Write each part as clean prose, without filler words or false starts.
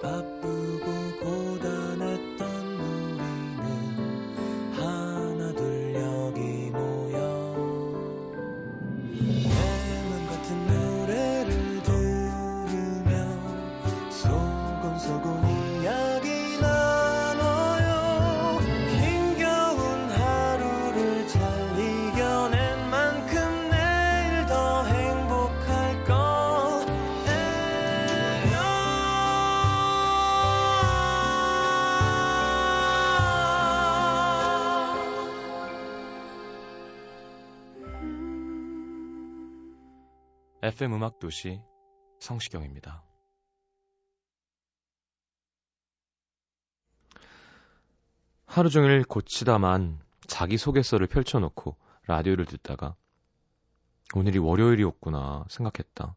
바쁘고 고단했던 우리는 하나 둘 여기 모여 내 맘 같은 노래를 들으며 소곤소곤 FM음악도시 성시경입니다. 하루종일 고치다만 자기소개서를 펼쳐놓고 라디오를 듣다가 오늘이 월요일이었구나 생각했다.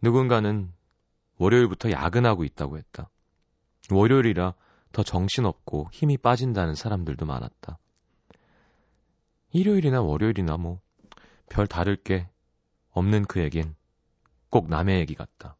누군가는 월요일부터 야근하고 있다고 했다. 월요일이라 더 정신없고 힘이 빠진다는 사람들도 많았다. 일요일이나 월요일이나 뭐 별 다를 게 없는 그에겐 꼭 남의 얘기 같다.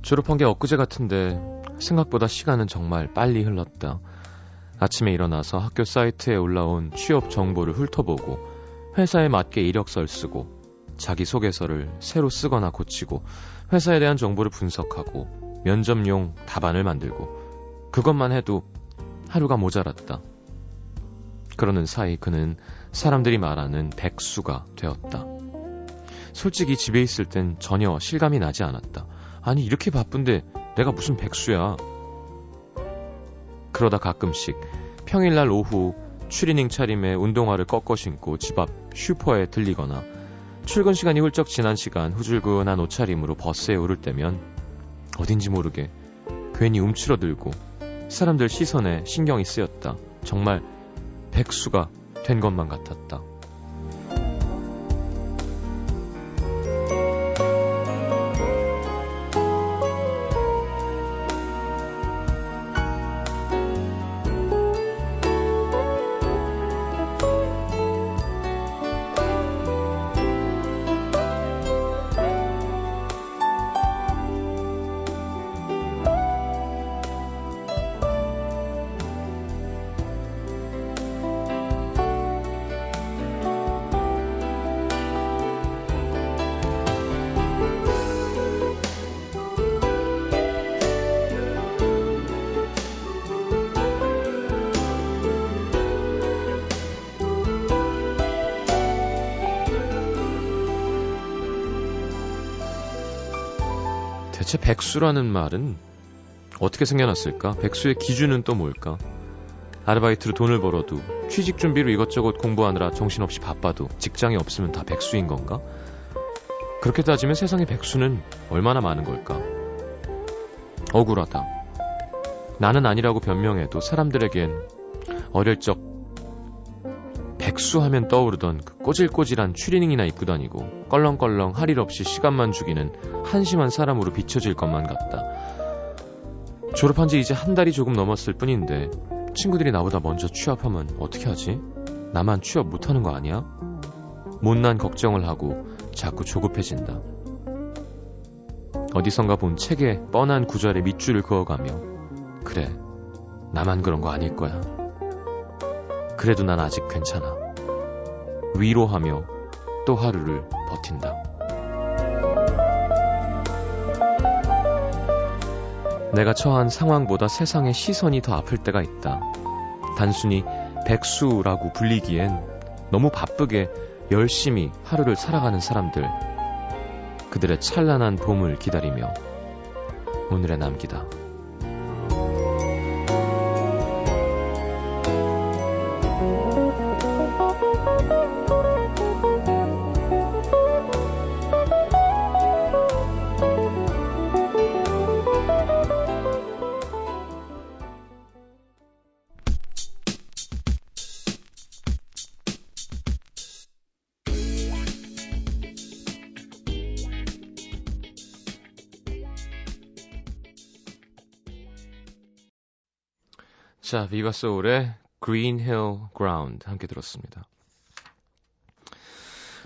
졸업한 게 엊그제 같은데 생각보다 시간은 정말 빨리 흘렀다. 아침에 일어나서 학교 사이트에 올라온 취업 정보를 훑어보고 회사에 맞게 이력서를 쓰고 자기소개서를 새로 쓰거나 고치고 회사에 대한 정보를 분석하고 면접용 답안을 만들고 그것만 해도 하루가 모자랐다. 그러는 사이 그는 사람들이 말하는 백수가 되었다. 솔직히 집에 있을 땐 전혀 실감이 나지 않았다. 아니 이렇게 바쁜데 내가 무슨 백수야. 그러다 가끔씩 평일날 오후 추리닝 차림에 운동화를 꺾어 신고 집 앞 슈퍼에 들리거나 출근 시간이 훌쩍 지난 시간 후줄근한 옷차림으로 버스에 오를 때면 어딘지 모르게 괜히 움츠러들고 사람들 시선에 신경이 쓰였다. 정말 백수가 된 것만 같았다. 대체 백수라는 말은 어떻게 생겨났을까? 백수의 기준은 또 뭘까? 아르바이트로 돈을 벌어도 취직 준비로 이것저것 공부하느라 정신없이 바빠도 직장이 없으면 다 백수인 건가? 그렇게 따지면 세상에 백수는 얼마나 많은 걸까? 억울하다. 나는 아니라고 변명해도 사람들에겐 어릴 적 백수하면 떠오르던 그 꼬질꼬질한 추리닝이나 입고 다니고 껄렁껄렁 할 일 없이 시간만 죽이는 한심한 사람으로 비춰질 것만 같다. 졸업한 지 이제 한 달이 조금 넘었을 뿐인데 친구들이 나보다 먼저 취업하면 어떻게 하지? 나만 취업 못하는 거 아니야? 못난 걱정을 하고 자꾸 조급해진다. 어디선가 본 책에 뻔한 구절의 밑줄을 그어가며 그래, 나만 그런 거 아닐 거야. 그래도 난 아직 괜찮아. 위로하며 또 하루를 버틴다. 내가 처한 상황보다 세상의 시선이 더 아플 때가 있다. 단순히 백수라고 불리기엔 너무 바쁘게 열심히 하루를 살아가는 사람들. 그들의 찬란한 봄을 기다리며 오늘의 남기다. 자, 비바소울의 Green Hill Ground 함께 들었습니다.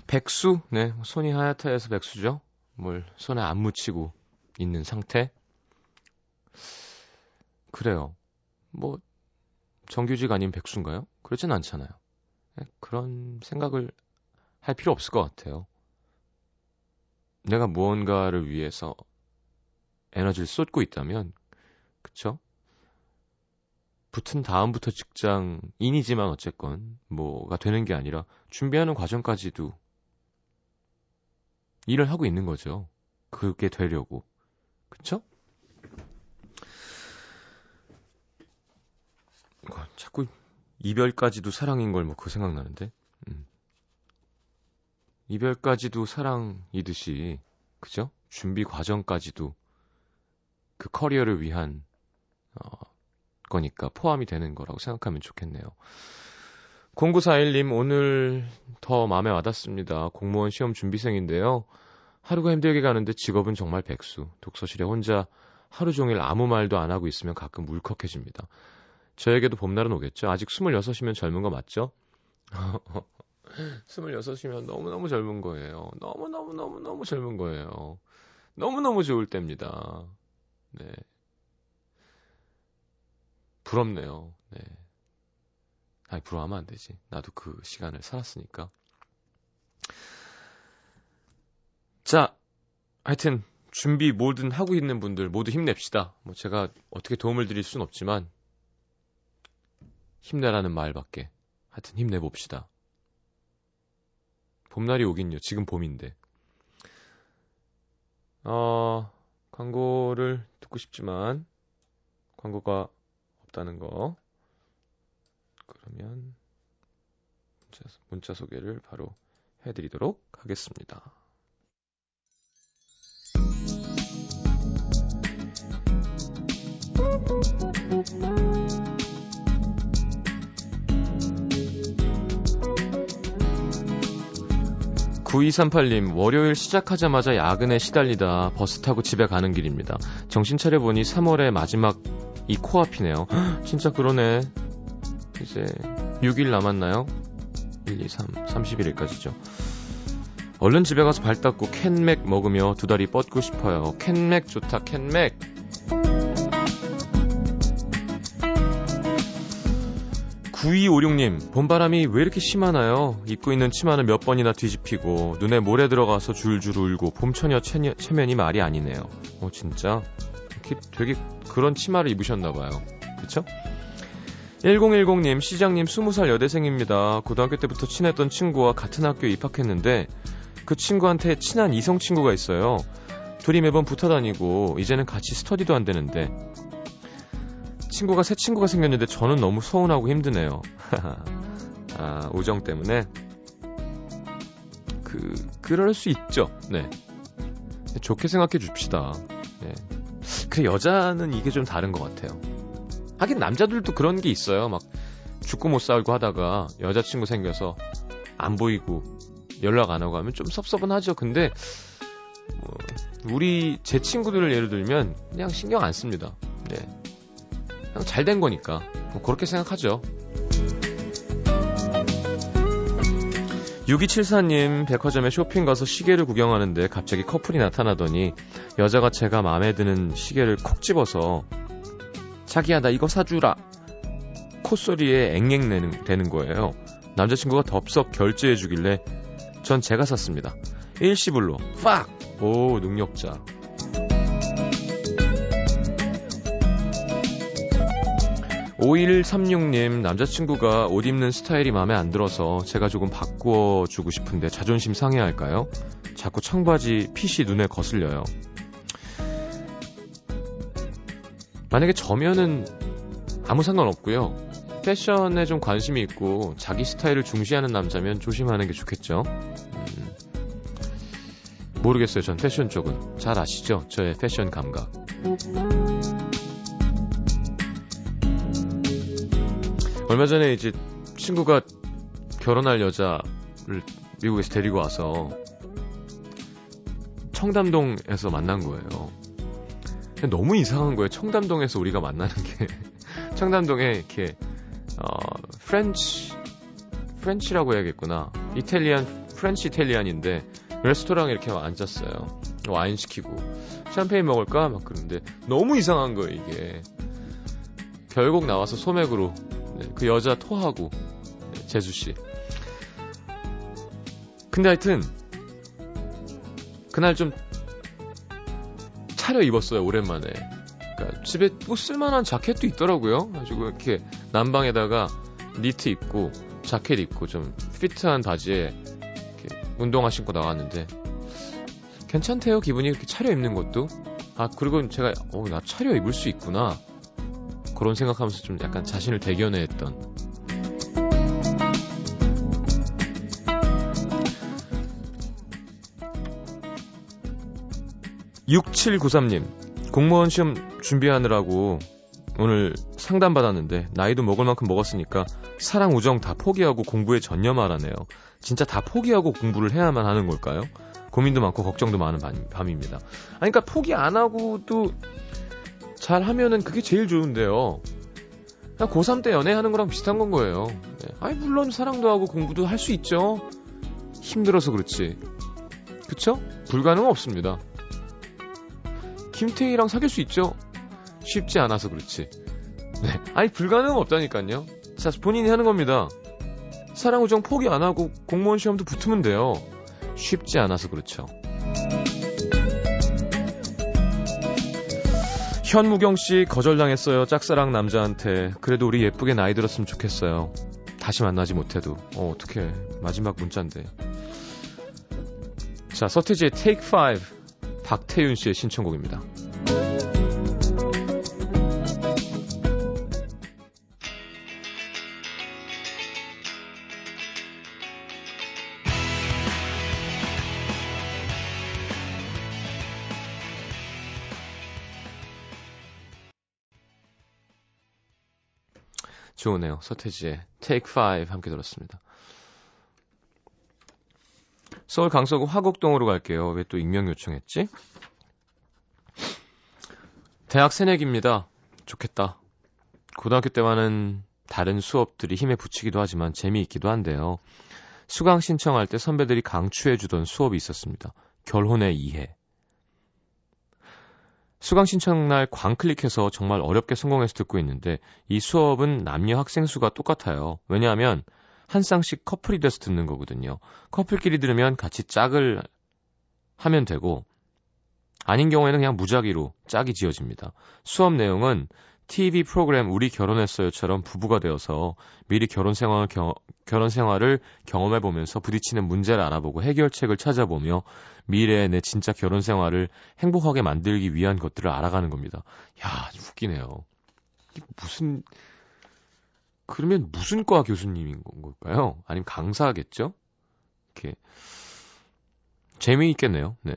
백수? 네, 손이 하얗다 해서 백수죠. 뭘 손에 안 묻히고 있는 상태? 그래요. 뭐 정규직 아닌 백수인가요? 그렇진 않잖아요. 그런 생각을 할 필요 없을 것 같아요. 내가 무언가를 위해서 에너지를 쏟고 있다면, 그쵸? 붙은 다음부터 직장인이지만 어쨌건 뭐가 되는 게 아니라 준비하는 과정까지도 일을 하고 있는 거죠. 그게 되려고. 그쵸? 자꾸 이별까지도 사랑인 걸 뭐 그 생각나는데. 이별까지도 사랑이듯이, 그죠? 준비 과정까지도 그 커리어를 위한 거니까 포함이 되는 거라고 생각하면 좋겠네요. 0941님, 오늘 더 마음에 와닿습니다. 공무원 시험 준비생인데요. 하루가 힘들게 가는데 직업은 정말 백수. 독서실에 혼자 하루 종일 아무 말도 안 하고 있으면 가끔 울컥해집니다. 저에게도 봄날은 오겠죠. 아직 26이면 젊은 거 맞죠? 26이면 너무너무 젊은 거예요. 너무너무너무너무 젊은 거예요. 너무너무 좋을 때입니다. 네. 부럽네요. 네. 아니, 부러워하면 안 되지. 나도 그 시간을 살았으니까. 자, 하여튼 준비 뭐든 하고 있는 분들 모두 힘냅시다. 뭐 제가 어떻게 도움을 드릴 순 없지만 힘내라는 말밖에. 하여튼 힘내봅시다. 봄날이 오긴요. 지금 봄인데. 광고를 듣고 싶지만 광고가 없다는 거. 그러면 문자 소개를 바로 해드리도록 하겠습니다. (9) 238님, 월요일 시작하자마자 야근에 시달리다 버스 타고 집에 가는 길입니다. 정신 차려보니 3월의 마지막 이 코앞이네요. 진짜 그러네. 이제 6일 남았나요? 1, 2, 3, 30일까지죠. 얼른 집에 가서 발 닦고 캔맥 먹으며 두 다리 뻗고 싶어요. 캔맥 좋다, 캔맥. 9256님, 봄바람이 왜 이렇게 심하나요? 입고 있는 치마는 몇 번이나 뒤집히고 눈에 모래 들어가서 줄줄 울고 봄처녀 체면이 말이 아니네요. 진짜 되게 그런 치마를 입으셨나 봐요. 그쵸? 1010님, 시장님 20살 여대생입니다. 고등학교 때부터 친했던 친구와 같은 학교에 입학했는데 그 친구한테 친한 이성 친구가 있어요. 둘이 매번 붙어 다니고 이제는 같이 스터디도 안 되는데 친구가 새 친구가 생겼는데 저는 너무 서운하고 힘드네요. 아, 우정 때문에 그럴 수 있죠. 네, 좋게 생각해 줍시다. 네. 그래, 여자는 이게 좀 다른 것 같아요. 하긴 남자들도 그런 게 있어요. 막 죽고 못 살고 하다가 여자친구 생겨서 안 보이고 연락 안 하고 하면 좀 섭섭은 하죠. 근데 제 친구들을 예를 들면 그냥 신경 안 씁니다. 네. 그냥 잘 된 거니까 뭐 그렇게 생각하죠. 6274님, 백화점에 쇼핑 가서 시계를 구경하는데 갑자기 커플이 나타나더니 여자가 제가 마음에 드는 시계를 콕 집어서 자기야 나 이거 사주라 콧소리에 앵앵 되는 거예요. 남자친구가 덥석 결제해 주길래 전 제가 샀습니다. 일시불로 팍! 오, 능력자. 5136님, 남자친구가 옷 입는 스타일이 마음에 안 들어서 제가 조금 바꿔주고 싶은데 자존심 상해할까요? 자꾸 청바지 핏이 눈에 거슬려요. 만약에 저면은 아무 상관없고요. 패션에 좀 관심이 있고 자기 스타일을 중시하는 남자면 조심하는 게 좋겠죠. 모르겠어요. 전 패션 쪽은. 잘 아시죠? 저의 패션 감각. 얼마전에 이제 친구가 결혼할 여자를 미국에서 데리고 와서 청담동에서 만난 거예요. 너무 이상한 거예요. 청담동에서 우리가 만나는 게 청담동에 이렇게 프렌치라고 해야겠구나. 이탈리안 프렌치 이탈리안인데 레스토랑에 이렇게 앉았어요. 와인 시키고 샴페인 먹을까 막 그러는데 너무 이상한 거예요 이게. 결국 나와서 소맥으로 그 여자 토하고 재수 씨. 근데 하여튼 그날 좀 차려 입었어요 오랜만에. 그러니까 집에 뭐 쓸만한 자켓도 있더라고요. 가지고 이렇게 난방에다가 니트 입고 자켓 입고 좀 피트한 바지에 이렇게 운동화 신고 나왔는데 괜찮대요 기분이. 이렇게 차려 입는 것도. 아 그리고 제가 나 차려 입을 수 있구나 그런 생각하면서 좀 약간 자신을 대견해했던. (6793님) 공무원 시험 준비하느라고 오늘 상담받았는데 나이도 먹을 만큼 먹었으니까 사랑 우정 다 포기하고 공부에 전념하라네요. 진짜 다 포기하고 공부를 해야만 하는 걸까요? 고민도 많고 걱정도 많은 밤입니다. 아니 그러니까 포기 안 하고도 잘하면은 그게 제일 좋은데요. 고3 때 연애하는 거랑 비슷한 건 거예요. 아니 물론 사랑도 하고 공부도 할 수 있죠. 힘들어서 그렇지. 그쵸? 불가능은 없습니다. 김태희랑 사귈 수 있죠. 쉽지 않아서 그렇지. 네. 아니 불가능은 없다니까요. 자, 본인이 하는 겁니다. 사랑 우정 포기 안 하고 공무원 시험도 붙으면 돼요. 쉽지 않아서 그렇죠. 현무경씨 거절당했어요. 짝사랑 남자한테. 그래도 우리 예쁘게 나이 들었으면 좋겠어요. 다시 만나지 못해도. 어떡해. 마지막 문자인데. 자, 서태지의 Take Five. 박태윤씨의 신청곡입니다. 좋네요. 서태지의 Take Five 함께 들었습니다. 서울 강서구 화곡동으로 갈게요. 왜 또 익명 요청했지? 대학 새내기입니다. 좋겠다. 고등학교 때와는 다른 수업들이 힘에 부치기도 하지만 재미있기도 한데요. 수강 신청할 때 선배들이 강추해주던 수업이 있었습니다. 결혼의 이해. 수강 신청날 광클릭해서 정말 어렵게 성공해서 듣고 있는데 이 수업은 남녀 학생 수가 똑같아요. 왜냐하면 한 쌍씩 커플이 돼서 듣는 거거든요. 커플끼리 들으면 같이 짝을 하면 되고 아닌 경우에는 그냥 무작위로 짝이 지어집니다. 수업 내용은 TV 프로그램 우리 결혼했어요처럼 부부가 되어서 미리 결혼 생활을 경험해보면서 부딪히는 문제를 알아보고 해결책을 찾아보며 미래의 내 진짜 결혼 생활을 행복하게 만들기 위한 것들을 알아가는 겁니다. 야, 웃기네요. 그러면 무슨 과 교수님인 걸까요? 아니면 강사겠죠? 이렇게 재미있겠네요. 네.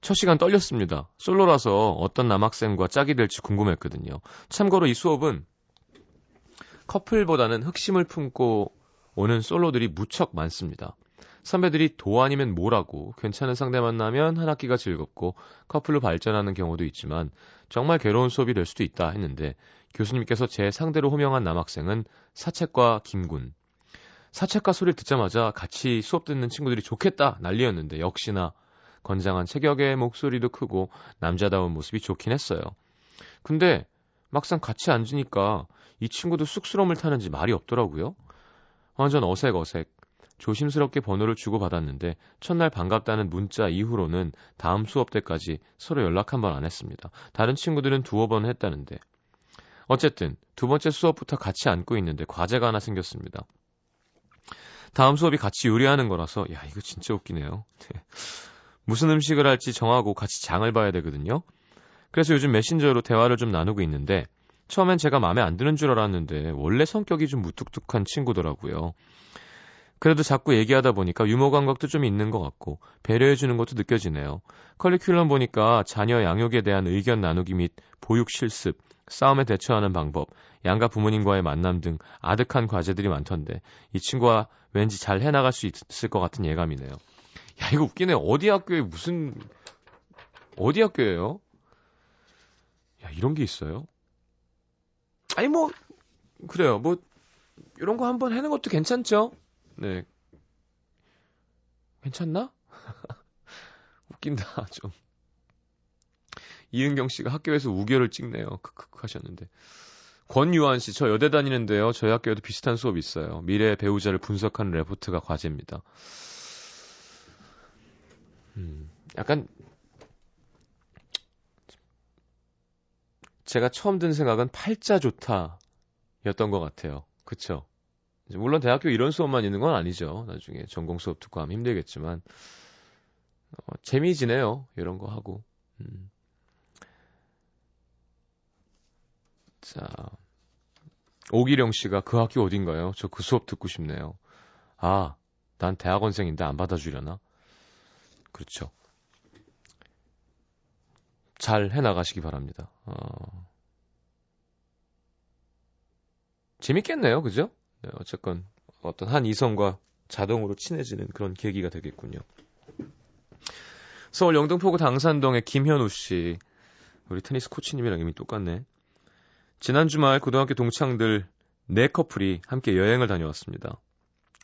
첫 시간 떨렸습니다. 솔로라서 어떤 남학생과 짝이 될지 궁금했거든요. 참고로 이 수업은 커플보다는 흑심을 품고 오는 솔로들이 무척 많습니다. 선배들이 도 아니면 뭐라고 괜찮은 상대 만나면 한 학기가 즐겁고 커플로 발전하는 경우도 있지만 정말 괴로운 수업이 될 수도 있다 했는데 교수님께서 제 상대로 호명한 남학생은 사채과 김군. 사채과 소리를 듣자마자 같이 수업 듣는 친구들이 좋겠다 난리였는데 역시나 건장한 체격에 목소리도 크고 남자다운 모습이 좋긴 했어요. 근데 막상 같이 앉으니까 이 친구도 쑥스러움을 타는지 말이 없더라고요. 완전 어색어색. 조심스럽게 번호를 주고받았는데 첫날 반갑다는 문자 이후로는 다음 수업 때까지 서로 연락 한 번 안 했습니다. 다른 친구들은 두어 번 했다는데. 어쨌든 두 번째 수업부터 같이 앉고 있는데 과제가 하나 생겼습니다. 다음 수업이 같이 요리하는 거라서 야 이거 진짜 웃기네요. 무슨 음식을 할지 정하고 같이 장을 봐야 되거든요. 그래서 요즘 메신저로 대화를 좀 나누고 있는데 처음엔 제가 마음에 안 드는 줄 알았는데 원래 성격이 좀 무뚝뚝한 친구더라고요. 그래도 자꾸 얘기하다 보니까 유머 감각도 좀 있는 것 같고 배려해주는 것도 느껴지네요. 커리큘럼 보니까 자녀 양육에 대한 의견 나누기 및 보육 실습, 싸움에 대처하는 방법, 양가 부모님과의 만남 등 아득한 과제들이 많던데 이 친구가 왠지 잘 해나갈 수 있을 것 같은 예감이네요. 야, 이거 웃기네. 어디 학교에 어디 학교예요? 야, 이런 게 있어요? 아니 뭐 그래요. 뭐 이런 거 한번 하는 것도 괜찮죠. 네, 괜찮나? 웃긴다 좀. 이은경 씨가 학교에서 우결을 찍네요. 크크크 하셨는데. 권유한 씨, 저 여대 다니는데요. 저희 학교에도 비슷한 수업이 있어요. 미래의 배우자를 분석하는 레포트가 과제입니다. 약간 제가 처음 든 생각은 팔자 좋다였던 것 같아요. 그쵸? 물론 대학교 이런 수업만 있는 건 아니죠. 나중에 전공 수업 듣고 하면 힘들겠지만 재미지네요. 이런 거 하고. 자, 오기령 씨가 그 학교 어딘가요? 저 그 수업 듣고 싶네요. 아, 난 대학원생인데 안 받아주려나? 그렇죠. 잘 해나가시기 바랍니다. 재밌겠네요, 그죠? 네, 어쨌건 어떤 한 이성과 자동으로 친해지는 그런 계기가 되겠군요. 서울 영등포구 당산동의 김현우 씨, 우리 테니스 코치님이랑 이미 똑같네. 지난 주말 고등학교 동창들 4커플이 함께 여행을 다녀왔습니다.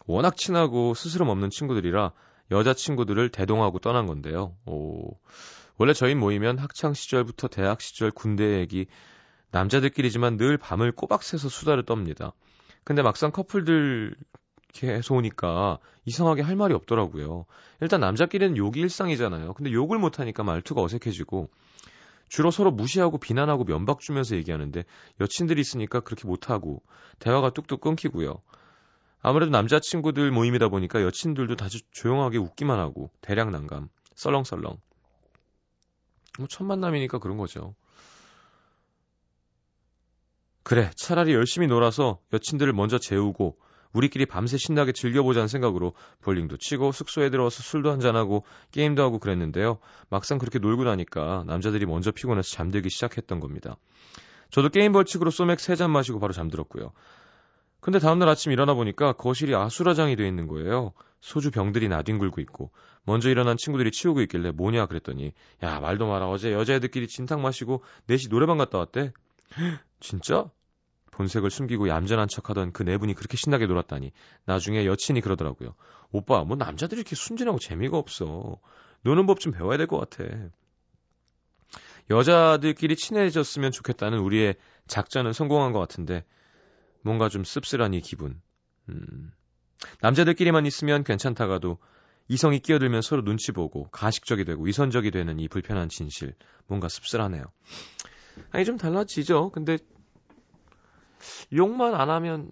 워낙 친하고 스스럼 없는 친구들이라 여자친구들을 대동하고 떠난 건데요. 원래 저희 모이면 학창시절부터 대학시절 군대 얘기, 남자들끼리지만 늘 밤을 꼬박 새서 수다를 떱니다. 근데 막상 커플들 계속 오니까 이상하게 할 말이 없더라고요. 일단 남자끼리는 욕이 일상이잖아요. 근데 욕을 못하니까 말투가 어색해지고 주로 서로 무시하고 비난하고 면박 주면서 얘기하는데 여친들이 있으니까 그렇게 못하고 대화가 뚝뚝 끊기고요. 아무래도 남자친구들 모임이다 보니까 여친들도 다시 조용하게 웃기만 하고 대량 난감, 썰렁썰렁. 뭐 첫 만남이니까 그런 거죠. 그래, 차라리 열심히 놀아서 여친들을 먼저 재우고 우리끼리 밤새 신나게 즐겨보자는 생각으로 볼링도 치고 숙소에 들어와서 술도 한잔하고 게임도 하고 그랬는데요. 막상 그렇게 놀고 나니까 남자들이 먼저 피곤해서 잠들기 시작했던 겁니다. 저도 게임 벌칙으로 소맥 3잔 마시고 바로 잠들었고요. 근데 다음날 아침 일어나 보니까 거실이 아수라장이 돼 있는 거예요. 소주 병들이 나뒹굴고 있고 먼저 일어난 친구들이 치우고 있길래 뭐냐 그랬더니 야 말도 마라 어제 여자애들끼리 진탕 마시고 4시 노래방 갔다 왔대. 진짜? 본색을 숨기고 얌전한 척하던 그 네 분이 그렇게 신나게 놀았다니. 나중에 여친이 그러더라고요. 오빠, 뭐 남자들이 이렇게 순진하고 재미가 없어. 노는 법 좀 배워야 될 것 같아. 여자들끼리 친해졌으면 좋겠다는 우리의 작전은 성공한 것 같은데 뭔가 좀 씁쓸한 이 기분. 남자들끼리만 있으면 괜찮다가도 이성이 끼어들면 서로 눈치 보고 가식적이 되고 위선적이 되는 이 불편한 진실. 뭔가 씁쓸하네요. 아니 좀 달라지죠. 근데 욕만 안 하면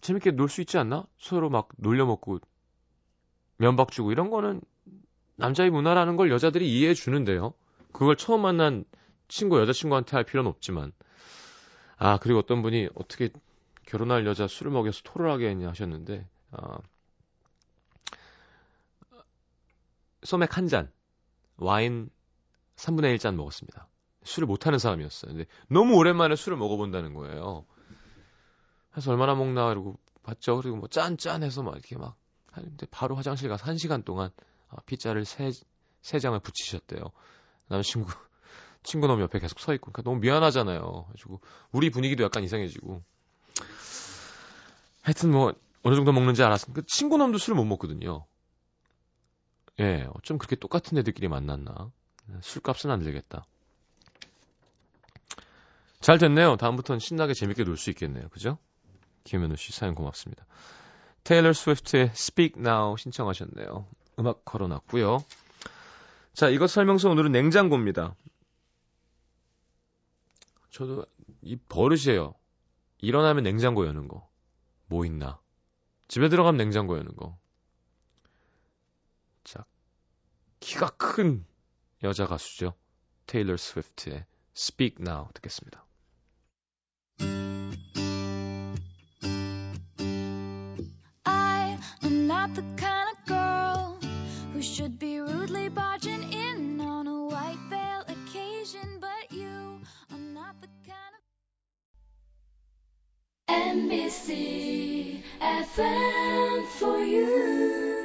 재밌게 놀 수 있지 않나? 서로 막 놀려먹고 면박 주고 이런 거는 남자의 문화라는 걸 여자들이 이해해 주는데요. 그걸 처음 만난 친구 여자친구한테 할 필요는 없지만. 아 그리고 어떤 분이 어떻게 결혼할 여자 술을 먹여서 토를 하게 했냐 하셨는데 소맥 한 잔, 와인 3분의 1잔 먹었습니다. 술을 못하는 사람이었어요. 근데 너무 오랜만에 술을 먹어본다는 거예요. 그래서 얼마나 먹나 그러고 봤죠. 그리고 뭐 짠짠해서 막 이렇게 막 하는데 바로 화장실 가서 1시간 동안 피자를 3장을 붙이셨대요. 남자친구 놈 옆에 계속 서 있고 그러니까 너무 미안하잖아요. 그래가지고 우리 분위기도 약간 이상해지고 하여튼 뭐 어느 정도 먹는지 알았으니까 친구 놈도 술을 못 먹거든요. 예, 어쩜 그렇게 똑같은 애들끼리 만났나? 술값은 안 들겠다. 잘 됐네요. 다음부터는 신나게 재밌게 놀 수 있겠네요. 그죠? 김현우 씨 사연 고맙습니다. 테일러 스위프트의 Speak Now 신청하셨네요. 음악 걸어놨고요. 자, 이것 설명서 오늘은 냉장고입니다. 저도 이 버릇이에요. 일어나면 냉장고 여는 거. 뭐 있나? 집에 들어가면 냉장고 여는 거. 자, 키가 큰 여자 가수죠. 테일러 스위프트의 Speak Now 듣겠습니다. I am not the kind of girl who should be rudely barging in on a white veil occasion, but you are not the kind of MBC FM for you.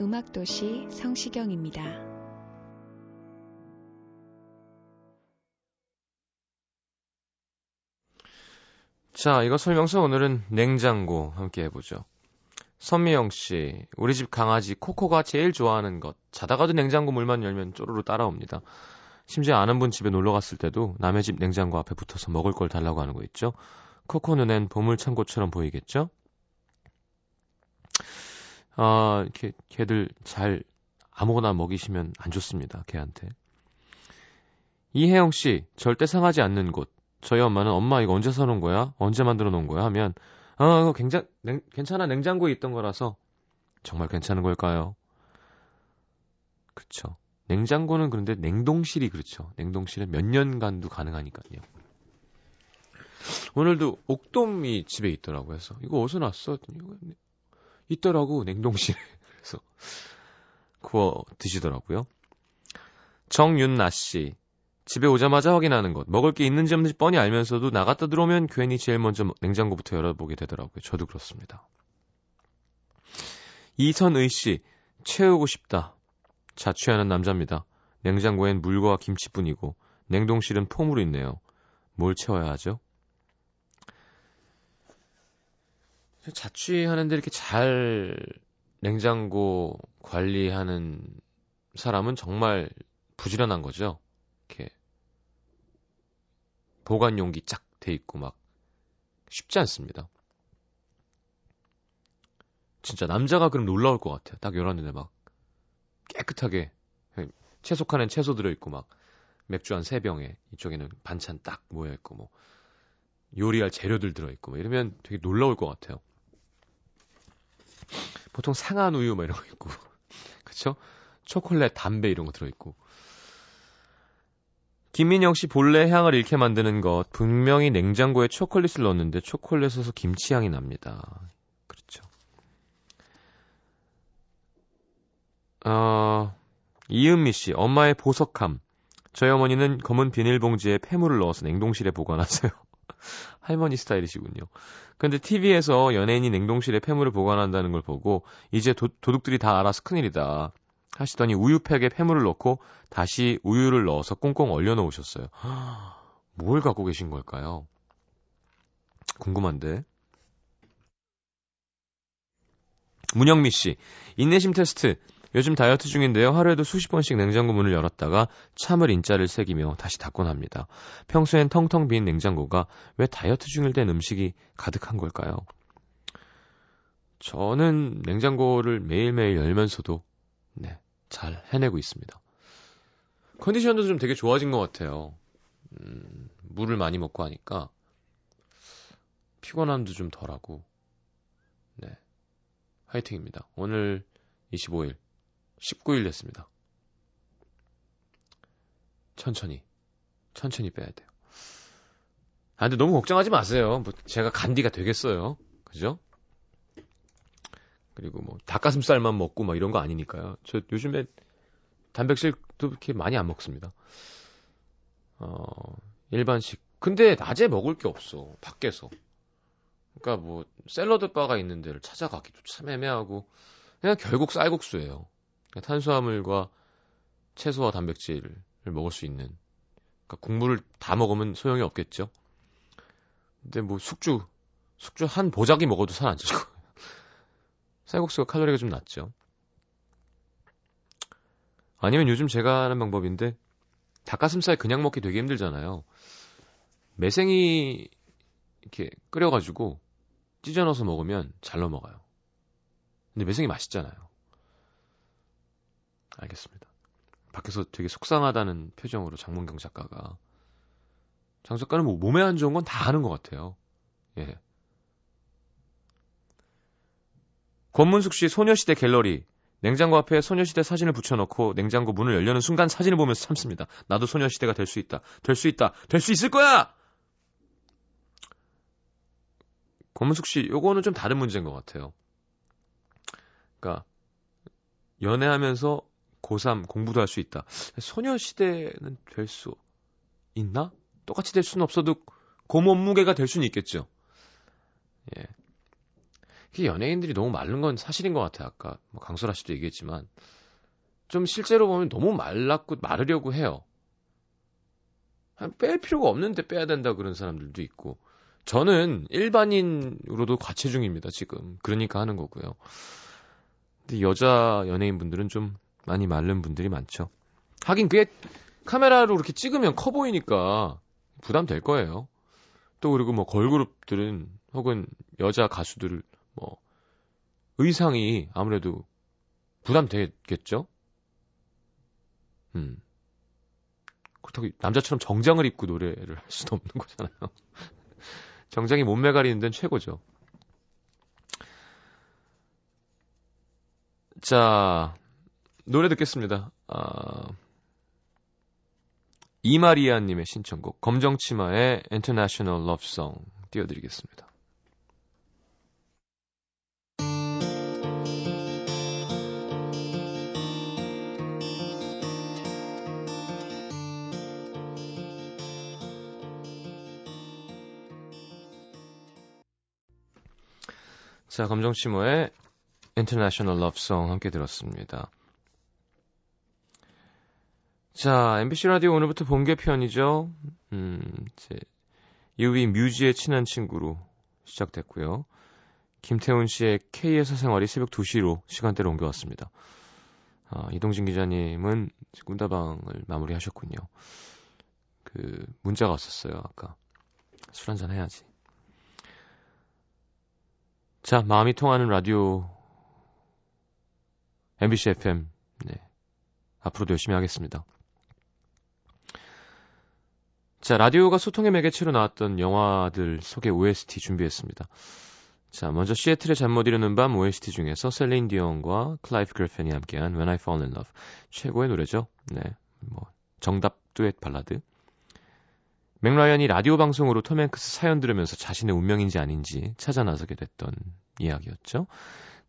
FM음악도시 성시경입니다. 자, 이거 설명서 오늘은 냉장고 함께 해보죠. 선미영씨, 우리 집 강아지 코코가 제일 좋아하는 것. 자다가도 냉장고 문만 열면 쪼르르 따라옵니다. 심지어 아는 분 집에 놀러 갔을 때도 남의 집 냉장고 앞에 붙어서 먹을 걸 달라고 하는 거 있죠. 코코 눈엔 보물창고처럼 보이겠죠? 아, 걔들 잘 아무거나 먹이시면 안 좋습니다, 걔한테. 이혜영씨, 절대 상하지 않는 곳. 저희 엄마는 엄마 이거 언제 사놓은 거야? 언제 만들어 놓은 거야? 하면 이거 괜찮아, 냉장고에 있던 거라서. 정말 괜찮은 걸까요? 그렇죠. 냉장고는 그런데 냉동실이 그렇죠. 냉동실은 몇 년간도 가능하니까요. 오늘도 옥돔이 집에 있더라고 해서 이거 어디서 났어? 있더라고 냉동실에. 그래서 구워 드시더라고요. 정윤나씨, 집에 오자마자 확인하는 것. 먹을 게 있는지 없는지 뻔히 알면서도 나갔다 들어오면 괜히 제일 먼저 냉장고부터 열어보게 되더라고요. 저도 그렇습니다. 이선의씨, 채우고 싶다. 자취하는 남자입니다. 냉장고엔 물과 김치뿐이고 냉동실은 폼으로 있네요. 뭘 채워야 하죠? 자취하는데 이렇게 잘 냉장고 관리하는 사람은 정말 부지런한 거죠. 이렇게 보관 용기 쫙 돼 있고 막 쉽지 않습니다. 진짜 남자가 그럼 놀라울 것 같아요. 딱 열었는데 막 깨끗하게 채소 칸엔 채소 들어있고 막 맥주 한 3병에 이쪽에는 반찬 딱 모여있고 뭐 요리할 재료들 들어있고 막 이러면 되게 놀라울 것 같아요. 보통 상한 우유 막 이런 거 있고 그쵸? 초콜릿, 담배 이런 거 들어있고. 김민영씨, 본래 향을 잃게 만드는 것. 분명히 냉장고에 초콜릿을 넣었는데 초콜릿에서 김치향이 납니다. 그렇죠. 이은미씨, 엄마의 보석함. 저희 어머니는 검은 비닐봉지에 폐물을 넣어서 냉동실에 보관하세요. 할머니 스타일이시군요. 근데 TV에서 연예인이 냉동실에 폐물을 보관한다는 걸 보고 이제 도둑들이 다 알아서 큰일이다 하시더니 우유팩에 폐물을 넣고 다시 우유를 넣어서 꽁꽁 얼려놓으셨어요. 뭘 갖고 계신 걸까요? 궁금한데. 문영미씨, 인내심 테스트. 요즘 다이어트 중인데요. 하루에도 수십 번씩 냉장고 문을 열었다가 참을 인자를 새기며 다시 닫곤 합니다. 평소엔 텅텅 빈 냉장고가 왜 다이어트 중일 땐 음식이 가득한 걸까요? 저는 냉장고를 매일매일 열면서도 잘 해내고 있습니다. 컨디션도 좀 되게 좋아진 것 같아요. 물을 많이 먹고 하니까 피곤함도 좀 덜하고. 화이팅입니다. 오늘 25일, 19일 됐습니다. 천천히 빼야 돼요. 근데 너무 걱정하지 마세요. 뭐 제가 간디가 되겠어요, 그죠? 그리고 뭐 닭가슴살만 먹고 막 이런 거 아니니까요. 저 요즘에 단백질도 그렇게 많이 안 먹습니다. 일반식. 근데 낮에 먹을 게 없어, 밖에서. 그러니까 뭐 샐러드 바가 있는 데를 찾아가기도 참 애매하고 그냥 결국 쌀국수예요. 그러니까 탄수화물과 채소와 단백질을 먹을 수 있는. 그러니까 국물을 다 먹으면 소용이 없겠죠. 근데 뭐 숙주 한 보자기 먹어도 살 안 찌고. 쌀국수가 칼로리가 좀 낮죠. 아니면 요즘 제가 하는 방법인데 닭가슴살 그냥 먹기 되게 힘들잖아요. 매생이 이렇게 끓여가지고 찢어 넣어서 먹으면 잘 넘어가요. 근데 매생이 맛있잖아요. 알겠습니다. 밖에서 되게 속상하다는 표정으로 장문경 작가가. 장 작가는 뭐 몸에 안 좋은 건 다 아는 것 같아요. 예. 권문숙 씨, 소녀시대 갤러리. 냉장고 앞에 소녀시대 사진을 붙여놓고 냉장고 문을 열려는 순간 사진을 보면서 참습니다. 나도 소녀시대가 될 수 있다. 될 수 있다. 될 수 있을 거야! 권문숙 씨, 요거는 좀 다른 문제인 것 같아요. 그러니까 연애하면서 고3 공부도 할 수 있다. 소녀시대는 될 수 있나? 똑같이 될 수는 없어도 고 몸무게가 될 수는 있겠죠. 예. 이게 연예인들이 너무 마른 건 사실인 것 같아요. 아까 뭐 강소라 씨도 얘기했지만 좀 실제로 보면 너무 말랐고 마르려고 해요. 뺄 필요가 없는데 빼야 된다 그런 사람들도 있고, 저는 일반인으로도 과체중입니다 지금. 그러니까 하는 거고요. 근데 여자 연예인분들은 좀 많이 마른 분들이 많죠. 하긴 그게 카메라로 이렇게 찍으면 커 보이니까 부담될 거예요. 또 그리고 뭐 걸그룹들은 혹은 여자 가수들 뭐 의상이 아무래도 부담되겠죠. 그렇다고 남자처럼 정장을 입고 노래를 할 수도 없는 거잖아요. 정장이 몸매 가리는 데는 최고죠. 자, 노래 듣겠습니다. 이마리아님의 신청곡 검정치마의 International Love Song 띄워드리겠습니다. 자, 검정치마의 International Love Song 함께 들었습니다. 자, MBC 라디오 오늘부터 본개편이죠. 이제 UB 뮤지의 친한 친구로 시작됐고요. 김태훈 씨의 K의 사생활이 새벽 2시로 시간대로 옮겨왔습니다. 이동진 기자님은 꿈다방을 마무리하셨군요. 그 문자가 왔었어요. 아까 술 한잔 해야지. 자, 마음이 통하는 라디오 MBC FM, 네, 앞으로도 열심히 하겠습니다. 자, 라디오가 소통의 매개체로 나왔던 영화들 소개 OST 준비했습니다. 자, 먼저 시애틀의 잠못 이루는 밤 OST 중에서 셀린 디온과 클라이브 그래펜이 함께한 When I Fall In Love, 최고의 노래죠. 네, 뭐 정답 듀엣 발라드. 맥라이언이 라디오 방송으로 톰 행크스 사연 들으면서 자신의 운명인지 아닌지 찾아 나서게 됐던 이야기였죠.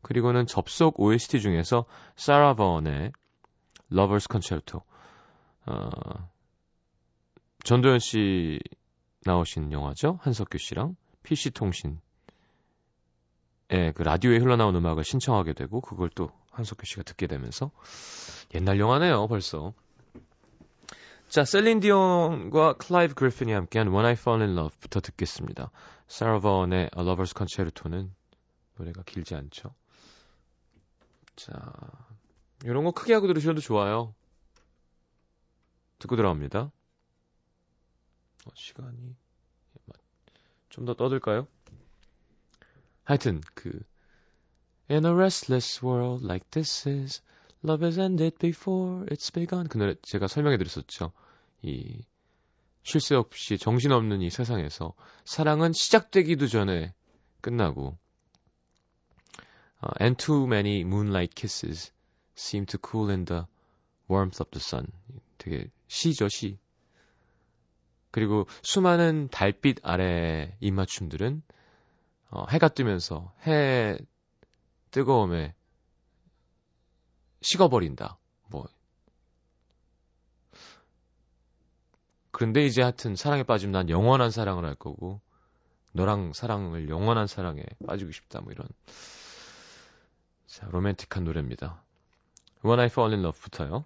그리고는 접속 OST 중에서 사라 번의 Lover's Concerto, 전도연 씨 나오신 영화죠. 한석규 씨랑 PC통신의 그 라디오에 흘러나온 음악을 신청하게 되고 그걸 또 한석규 씨가 듣게 되면서, 옛날 영화네요 벌써. 자, 셀린 디온과 클라이브 그리핀이 함께한 When I Fall In Love부터 듣겠습니다. 사라 번의 A Lover's Concerto는 노래가 길지 않죠. 자, 이런 거 크게 하고 들으셔도 좋아요. 듣고 들어갑니다. 시간이 좀 더 떠들까요? 하여튼 그 In a restless world like this is Love has ended before it's begun. 그 노래 제가 설명해 드렸었죠. 이 쉴 새 없이 정신없는 이 세상에서 사랑은 시작되기도 전에 끝나고, And too many moonlight kisses seem to cool in the warmth of the sun. 되게 시죠, 시. 그리고 수많은 달빛 아래의 입맞춤들은 해가 뜨면서 해 뜨거움에 식어버린다. 뭐. 그런데 이제 하여튼 사랑에 빠지면 난 영원한 사랑을 할 거고, 너랑 사랑을 영원한 사랑에 빠지고 싶다. 뭐 이런. 자, 로맨틱한 노래입니다. When I Fall In Love부터요.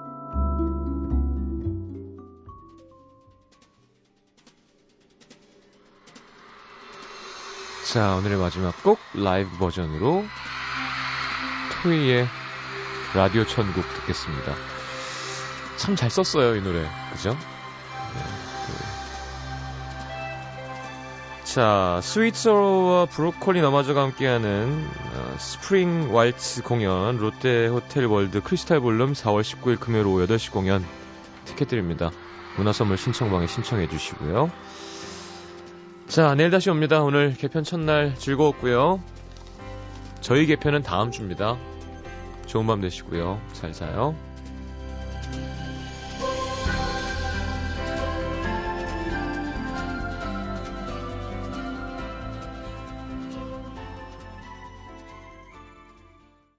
자, 오늘의 마지막 곡 라이브 버전으로 토이의 라디오 천국 듣겠습니다. 참 잘 썼어요, 이 노래. 그죠? 네. 자, 스윗소로와 브로콜리 너마저가 함께하는 스프링 왈츠 공연 롯데호텔 월드 크리스탈 볼룸 4월 19일 금요일 오후 8시 공연 티켓 드립니다. 문화선물 신청방에 신청해 주시고요. 자, 내일 다시 옵니다. 오늘 개편 첫날 즐거웠고요. 저희 개편은 다음 주입니다. 좋은 밤 되시고요. 잘 자요.